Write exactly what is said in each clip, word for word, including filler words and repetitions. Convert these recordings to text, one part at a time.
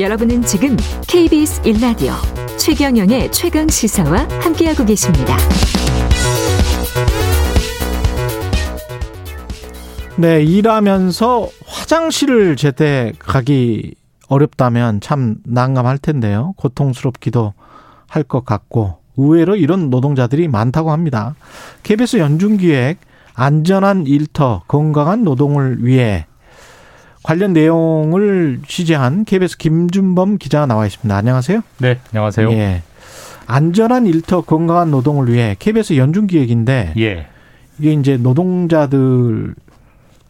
여러분은 지금 케이비에스 일 라디오 최경영의 최강 시사와 함께하고 계십니다. 네, 일하면서 화장실을 제때 가기 어렵다면 참 난감할 텐데요. 고통스럽기도 할 것 같고 의외로 이런 노동자들이 많다고 합니다. 케이비에스 연중기획 안전한 일터 건강한 노동을 위해 관련 내용을 취재한 케이비에스 김준범 기자가 나와 있습니다. 안녕하세요. 네, 안녕하세요. 예, 안전한 일터 건강한 노동을 위해 케이비에스 연중기획인데 예. 이게 이제 노동자들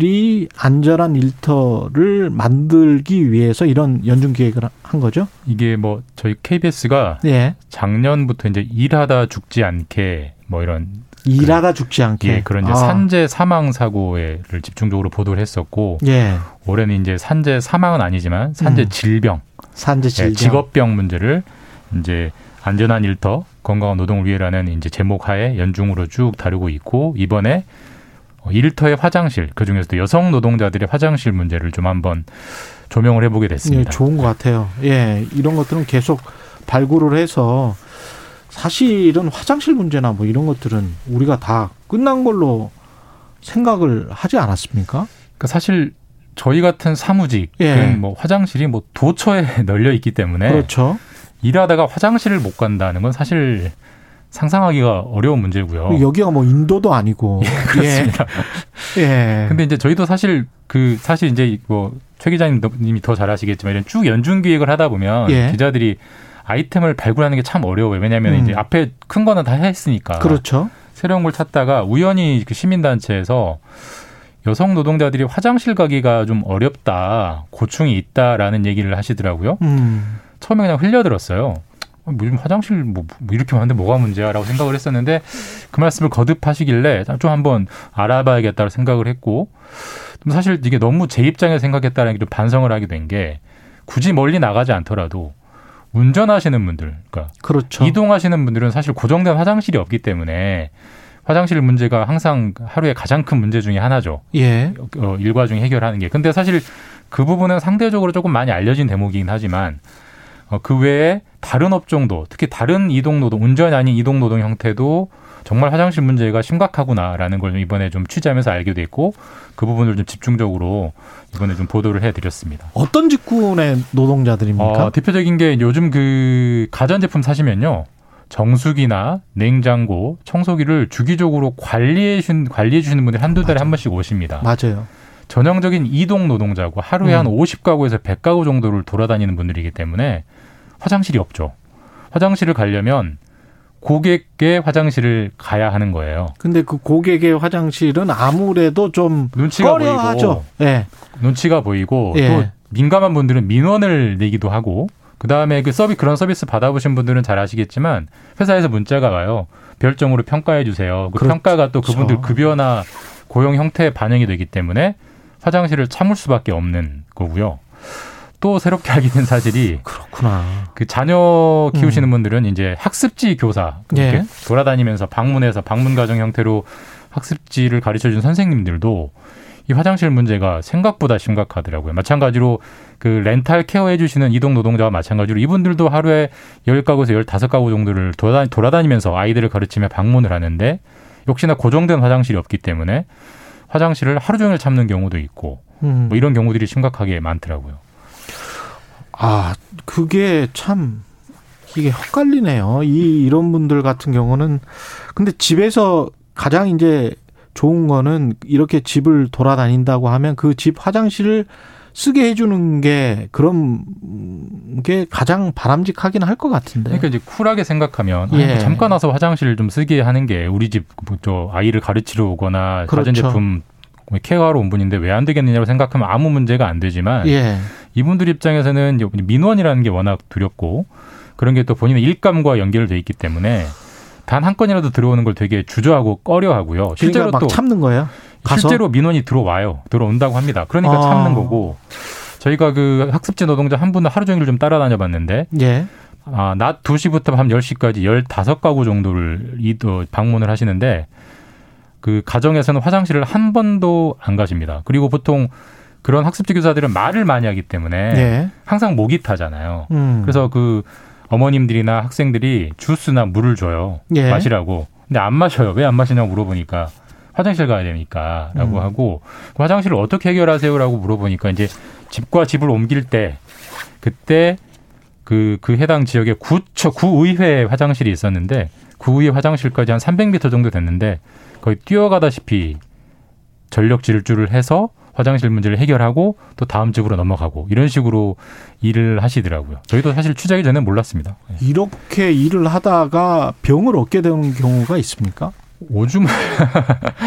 이 안전한 일터를 만들기 위해서 이런 연중 기획을 한 거죠? 이게 뭐 저희 케이비에스가 예. 작년부터 이제 일하다 죽지 않게 뭐 이런 일하다 그런, 죽지 않게 예, 그런 이제 아. 산재 사망 사고를 집중적으로 보도를 했었고 예. 올해는 이제 산재 사망은 아니지만 산재 음. 질병, 산재 질병, 예, 직업병 문제를 이제 안전한 일터 건강한 노동을 위해라는 이제 제목하에 연중으로 쭉 다루고 있고 이번에 일터의 화장실, 그중에서도 여성 노동자들의 화장실 문제를 좀 한번 조명을 해보게 됐습니다. 네, 좋은 것 같아요. 예, 이런 것들은 계속 발굴을 해서 사실은 화장실 문제나 뭐 이런 것들은 우리가 다 끝난 걸로 생각을 하지 않았습니까? 그러니까 사실 저희 같은 사무직은 예. 뭐 화장실이 뭐 도처에 널려 있기 때문에 그렇죠. 일하다가 화장실을 못 간다는 건 사실 상상하기가 어려운 문제고요. 여기가 뭐 인도도 아니고. 예, 그렇습니다. 예. 근데 이제 저희도 사실 그 사실 이제 뭐 최 기자님이 더 잘 아시겠지만 이런 쭉 연중 기획을 하다 보면 예. 기자들이 아이템을 발굴하는 게 참 어려워요. 왜냐하면 음. 이제 앞에 큰 거는 다 했으니까. 그렇죠. 새로운 걸 찾다가 우연히 그 시민단체에서 여성 노동자들이 화장실 가기가 좀 어렵다, 고충이 있다라는 얘기를 하시더라고요. 음. 처음에 그냥 흘려들었어요. 요즘 화장실 뭐 이렇게 많은데 뭐가 문제야라고 생각을 했었는데 그 말씀을 거듭하시길래 좀 한번 알아봐야겠다고 생각을 했고 사실 이게 너무 제 입장에서 생각했다는 게 좀 반성을 하게 된 게 굳이 멀리 나가지 않더라도 운전하시는 분들, 그러니까 그렇죠. 이동하시는 분들은 사실 고정된 화장실이 없기 때문에 화장실 문제가 항상 하루에 가장 큰 문제 중에 하나죠. 예. 어, 일과 중에 해결하는 게. 근데 사실 그 부분은 상대적으로 조금 많이 알려진 대목이긴 하지만 그 외에 다른 업종도 특히 다른 이동노동, 운전이 아닌 이동노동 형태도 정말 화장실 문제가 심각하구나라는 걸 이번에 좀 취재하면서 알게 됐고 그 부분을 좀 집중적으로 이번에 좀 보도를 해드렸습니다. 어떤 직군의 노동자들입니까? 어, 대표적인 게 요즘 그 가전제품 사시면요. 정수기나 냉장고, 청소기를 주기적으로 관리해 주신, 관리해 주시는 분들이 한두 달에 맞아요. 한 번씩 오십니다. 맞아요. 전형적인 이동 노동자고 하루에 음. 한 오십 가구에서 백 가구 정도를 돌아다니는 분들이기 때문에 화장실이 없죠. 화장실을 가려면 고객의 화장실을 가야 하는 거예요. 근데 그 고객의 화장실은 아무래도 좀 눈치가 꺼려하죠. 보이고, 예. 눈치가 보이고 예. 또 민감한 분들은 민원을 내기도 하고 그다음에 그 서비스 그런 서비스 받아보신 분들은 잘 아시겠지만 회사에서 문자가 와요. 별점으로 평가해 주세요. 그 그렇죠. 평가가 또 그분들 급여나 고용 형태에 반영이 되기 때문에 화장실을 참을 수밖에 없는 거고요. 또 새롭게 알게 된 사실이 그렇구나. 그 자녀 키우시는 음. 분들은 이제 학습지 교사 이렇게 예. 돌아다니면서 방문해서 방문 과정 형태로 학습지를 가르쳐준 선생님들도 이 화장실 문제가 생각보다 심각하더라고요. 마찬가지로 그 렌탈 케어해 주시는 이동 노동자와 마찬가지로 이분들도 하루에 열 가구에서 열다섯 가구 정도를 돌아다니면서 아이들을 가르치며 방문을 하는데 역시나 고정된 화장실이 없기 때문에 화장실을 하루 종일 참는 경우도 있고 뭐 이런 경우들이 심각하게 많더라고요. 아, 그게 참 이게 헷갈리네요. 이 이런 분들 같은 경우는 근데 집에서 가장 이제 좋은 거는 이렇게 집을 돌아다닌다고 하면 그 집 화장실을 쓰게 해주는 게 그런 게 가장 바람직하긴 할 것 같은데. 그러니까 이제 쿨하게 생각하면 예. 아니, 잠깐 와서 화장실을 좀 쓰게 하는 게 우리 집 저 아이를 가르치러 오거나 그렇죠. 가전제품 케어하러 온 분인데 왜 안 되겠느냐고 생각하면 아무 문제가 안 되지만 예. 이분들 입장에서는 민원이라는 게 워낙 두렵고 그런 게 또 본인의 일감과 연결돼 있기 때문에 단 한 건이라도 들어오는 걸 되게 주저하고 꺼려하고요. 실제로 그러니까 막 또 참는 거예요. 가서? 실제로 민원이 들어와요. 들어온다고 합니다. 그러니까 아. 참는 거고 저희가 그 학습지 노동자 한 분을 하루 종일 좀 따라다녀 봤는데 예. 아, 낮 두 시부터 밤 열 시까지 열다섯 가구 정도를 방문을 하시는데 그 가정에서는 화장실을 한 번도 안 가십니다. 그리고 보통 그런 학습지 교사들은 말을 많이 하기 때문에 네. 항상 목이 타잖아요. 음. 그래서 그 어머님들이나 학생들이 주스나 물을 줘요. 네. 마시라고. 근데 안 마셔요. 왜 안 마시냐고 물어보니까 화장실 가야 되니까 라고 음. 하고, 그 화장실을 어떻게 해결하세요? 라고 물어보니까 이제 집과 집을 옮길 때 그때 그, 그 해당 지역에 구처, 구의회 화장실이 있었는데 구의회 화장실까지 한 삼백 미터 정도 됐는데 거의 뛰어가다시피 전력 질주를 해서 화장실 문제를 해결하고 또 다음 집으로 넘어가고 이런 식으로 일을 하시더라고요. 저희도 사실 취재하기 전에 몰랐습니다. 이렇게 일을 하다가 병을 얻게 되는 경우가 있습니까? 오줌을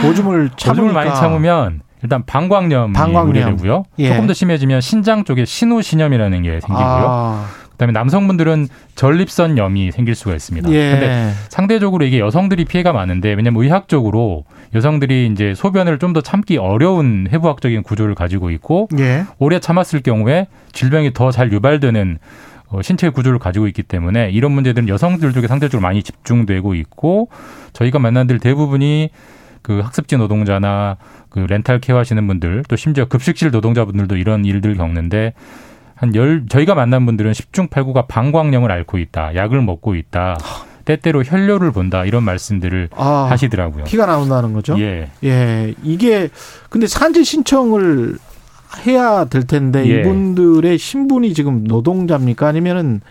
오줌을, 오줌을 많이 참으면 일단 방광염이 방광염. 우려되고요. 예. 조금 더 심해지면 신장 쪽에 신우신염이라는 게 생기고요. 아. 그다음에 남성분들은 전립선염이 생길 수가 있습니다. 그런데 예. 상대적으로 이게 여성들이 피해가 많은데, 왜냐하면 의학적으로 여성들이 이제 소변을 좀 더 참기 어려운 해부학적인 구조를 가지고 있고 예. 오래 참았을 경우에 질병이 더 잘 유발되는 신체 구조를 가지고 있기 때문에 이런 문제들은 여성들 쪽에 상대적으로 많이 집중되고 있고, 저희가 만난 들 대부분이 그 학습지 노동자나 그 렌탈 케어 하시는 분들, 또 심지어 급식실 노동자분들도 이런 일들을 겪는데, 한 열, 저희가 만난 분들은 십 중 팔 구가 방광염을 앓고 있다, 약을 먹고 있다, 때때로 혈뇨를 본다, 이런 말씀들을 아, 하시더라고요. 피가 나온다는 거죠? 예. 예. 이게, 근데 산재 신청을 해야 될 텐데, 예. 이분들의 신분이 지금 노동자입니까? 아니면은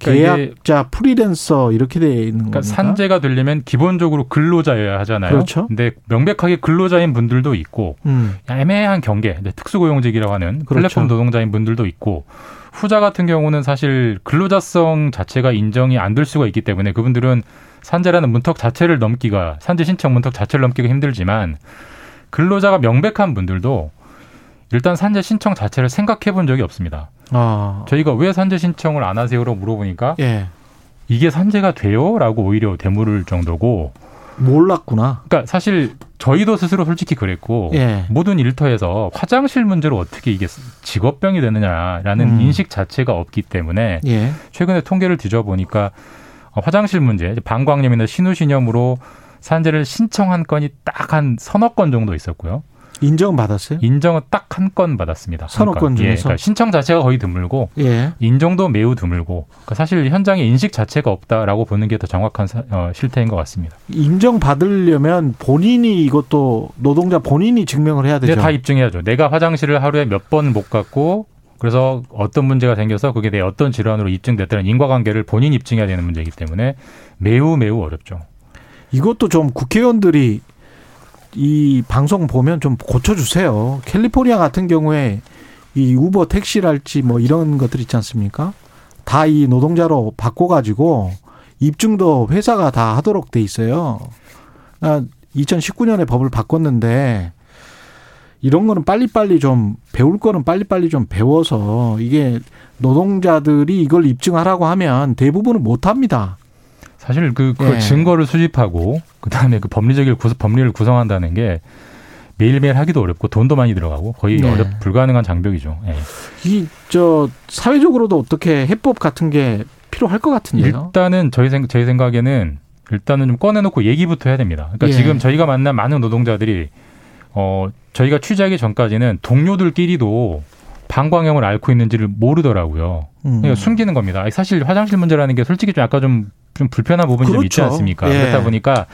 그러니까 계약자, 프리랜서 이렇게 되어 있는 그러니까 겁니까? 산재가 되려면 기본적으로 근로자여야 하잖아요. 그렇죠. 근데 명백하게 근로자인 분들도 있고 음. 애매한 경계, 특수고용직이라고 하는 플랫폼 그렇죠. 노동자인 분들도 있고, 후자 같은 경우는 사실 근로자성 자체가 인정이 안 될 수가 있기 때문에 그분들은 산재라는 문턱 자체를 넘기가, 산재 신청 문턱 자체를 넘기가 힘들지만, 근로자가 명백한 분들도 일단 산재 신청 자체를 생각해 본 적이 없습니다. 아. 저희가 왜 산재 신청을 안 하세요라고 물어보니까 예. 이게 산재가 돼요? 라고 오히려 대물을 정도고. 몰랐구나. 그러니까 사실 저희도 스스로 솔직히 그랬고 예. 모든 일터에서 화장실 문제로 어떻게 이게 직업병이 되느냐라는 음. 인식 자체가 없기 때문에 예. 최근에 통계를 뒤져보니까 화장실 문제, 방광염이나 신우신염으로 산재를 신청한 건이 딱 한 서너 건 정도 있었고요. 인정받았어요? 인정은 딱 한 건 받았습니다. 서너 건 중에서? 예, 그러니까 신청 자체가 거의 드물고 예. 인정도 매우 드물고, 그러니까 사실 현장에 인식 자체가 없다라고 보는 게 더 정확한 사, 어, 실태인 것 같습니다. 인정받으려면 본인이, 이것도 노동자 본인이 증명을 해야 되죠? 네, 다 입증해야죠. 내가 화장실을 하루에 몇 번 못 갔고 그래서 어떤 문제가 생겨서 그게 내 어떤 질환으로 입증됐다는 인과관계를 본인 입증해야 되는 문제이기 때문에 매우 매우 어렵죠. 이것도 좀 국회의원들이 이 방송 보면 좀 고쳐주세요. 캘리포니아 같은 경우에 이 우버 택시랄지 뭐 이런 것들 있지 않습니까? 다 이 노동자로 바꿔가지고 입증도 회사가 다 하도록 돼 있어요. 이천십구 년에 법을 바꿨는데, 이런 거는 빨리빨리 좀 배울 거는 빨리빨리 좀 배워서, 이게 노동자들이 이걸 입증하라고 하면 대부분은 못합니다. 사실 그, 그 예. 증거를 수집하고 그다음에 그 법리적인 구성, 법리를 구성한다는 게 매일매일 하기도 어렵고 돈도 많이 들어가고 거의 예. 어렵, 불가능한 장벽이죠. 예. 이 저 사회적으로도 어떻게 해법 같은 게 필요할 것 같은데요. 일단은 저희 생 저희 생각에는 일단은 좀 꺼내놓고 얘기부터 해야 됩니다. 그러니까 예. 지금 저희가 만난 많은 노동자들이 어 저희가 취재하기 전까지는 동료들끼리도 방광염을 앓고 있는지를 모르더라고요. 그러니까 음. 숨기는 겁니다. 사실 화장실 문제라는 게 솔직히 좀 아까 좀 좀 불편한 부분이 그렇죠. 좀 있지 않습니까? 예. 그렇다 보니까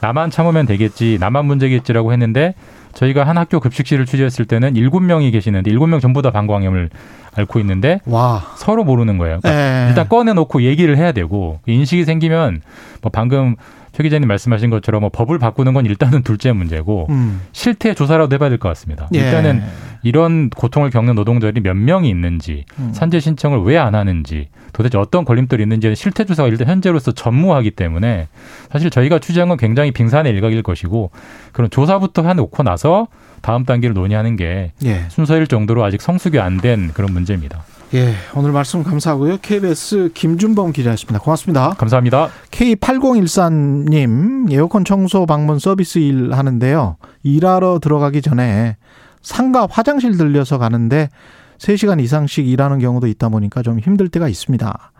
나만 참으면 되겠지, 나만 문제겠지라고 했는데, 저희가 한 학교 급식실을 취재했을 때는 일곱 명이 계시는데 일곱 명 전부 다 방광염을 앓고 있는데 와. 서로 모르는 거예요. 그러니까 일단 꺼내놓고 얘기를 해야 되고, 인식이 생기면 뭐 방금 최 기자님 말씀하신 것처럼 뭐 법을 바꾸는 건 일단은 둘째 문제고 음. 실태 조사라도 해봐야 될 것 같습니다. 예. 일단은 이런 고통을 겪는 노동자들이 몇 명이 있는지, 음. 산재 신청을 왜 안 하는지, 도대체 어떤 걸림돌이 있는지 실태 조사가 일단 현재로서 전무하기 때문에 사실 저희가 취재한 건 굉장히 빙산의 일각일 것이고, 그런 조사부터 해놓고 나서 다음 단계를 논의하는 게 예. 순서일 정도로 아직 성숙이 안 된 그런 문제입니다. 예, 오늘 말씀 감사하고요. 케이비에스 김준범 기자였습니다. 고맙습니다. 감사합니다. 케이 팔공일삼 님, 에어컨 청소 방문 서비스 일 하는데요. 일하러 들어가기 전에 상가 화장실 들려서 가는데 세 시간 이상씩 일하는 경우도 있다 보니까 좀 힘들 때가 있습니다.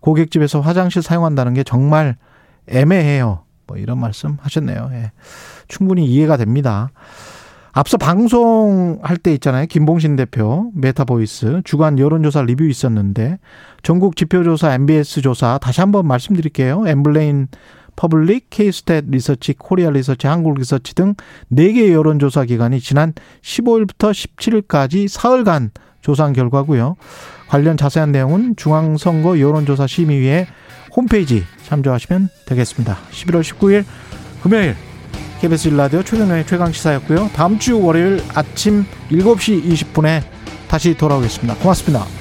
고객집에서 화장실 사용한다는 게 정말 애매해요. 뭐 이런 말씀 하셨네요. 예, 충분히 이해가 됩니다. 앞서 방송할 때 있잖아요. 김봉신 대표 메타보이스 주간 여론조사 리뷰 있었는데 전국 지표조사 엠비에스 조사 다시 한번 말씀드릴게요. 엠블레인 퍼블릭, 케이스탯 리서치, 코리아 리서치, 한국 리서치 등 네 개의 여론조사 기관이 지난 십오일부터 십칠일까지 사흘간 조사한 결과고요. 관련 자세한 내용은 중앙선거 여론조사 심의위의 홈페이지 참조하시면 되겠습니다. 십일월 십구일 금요일 케이비에스 일 라디오 최경영의 최강시사였고요. 다음 주 월요일 아침 일곱 시 이십 분에 다시 돌아오겠습니다. 고맙습니다.